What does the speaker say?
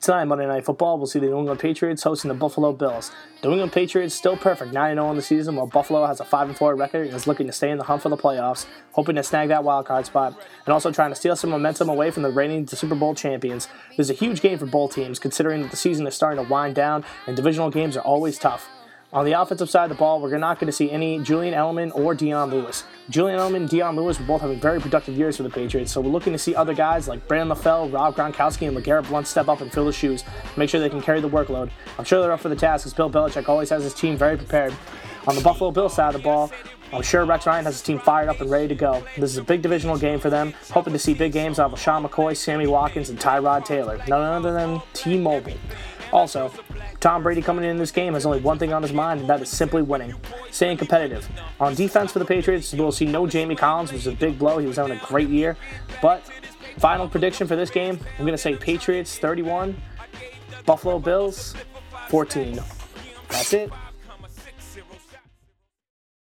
Tonight, Monday Night Football, we'll see the New England Patriots hosting the Buffalo Bills. The New England Patriots still perfect, 9-0 in the season, while Buffalo has a 5-4 record and is looking to stay in the hunt for the playoffs, hoping to snag that wildcard spot, and also trying to steal some momentum away from the reigning Super Bowl champions. There's a huge game for both teams, considering that the season is starting to wind down, and divisional games are always tough. On the offensive side of the ball, we're not going to see any Julian Edelman or Dion Lewis. Julian Edelman and Dion Lewis were both having very productive years for the Patriots, so we're looking to see other guys like Brandon LaFell, Rob Gronkowski, and LeGarrette Blount step up and fill the shoes, make sure they can carry the workload. I'm sure they're up for the task, as Bill Belichick always has his team very prepared. On the Buffalo Bills side of the ball, I'm sure Rex Ryan has his team fired up and ready to go. This is a big divisional game for them, hoping to see big games out of Sean McCoy, Sammy Watkins, and Tyrod Taylor. None other than T-Mobile. Also, Tom Brady coming in this game has only one thing on his mind, and that is simply winning, staying competitive. On defense for the Patriots, we'll see no Jamie Collins, which is a big blow. He was having a great year. But final prediction for this game, I'm going to say Patriots 31, Buffalo Bills 14. That's it.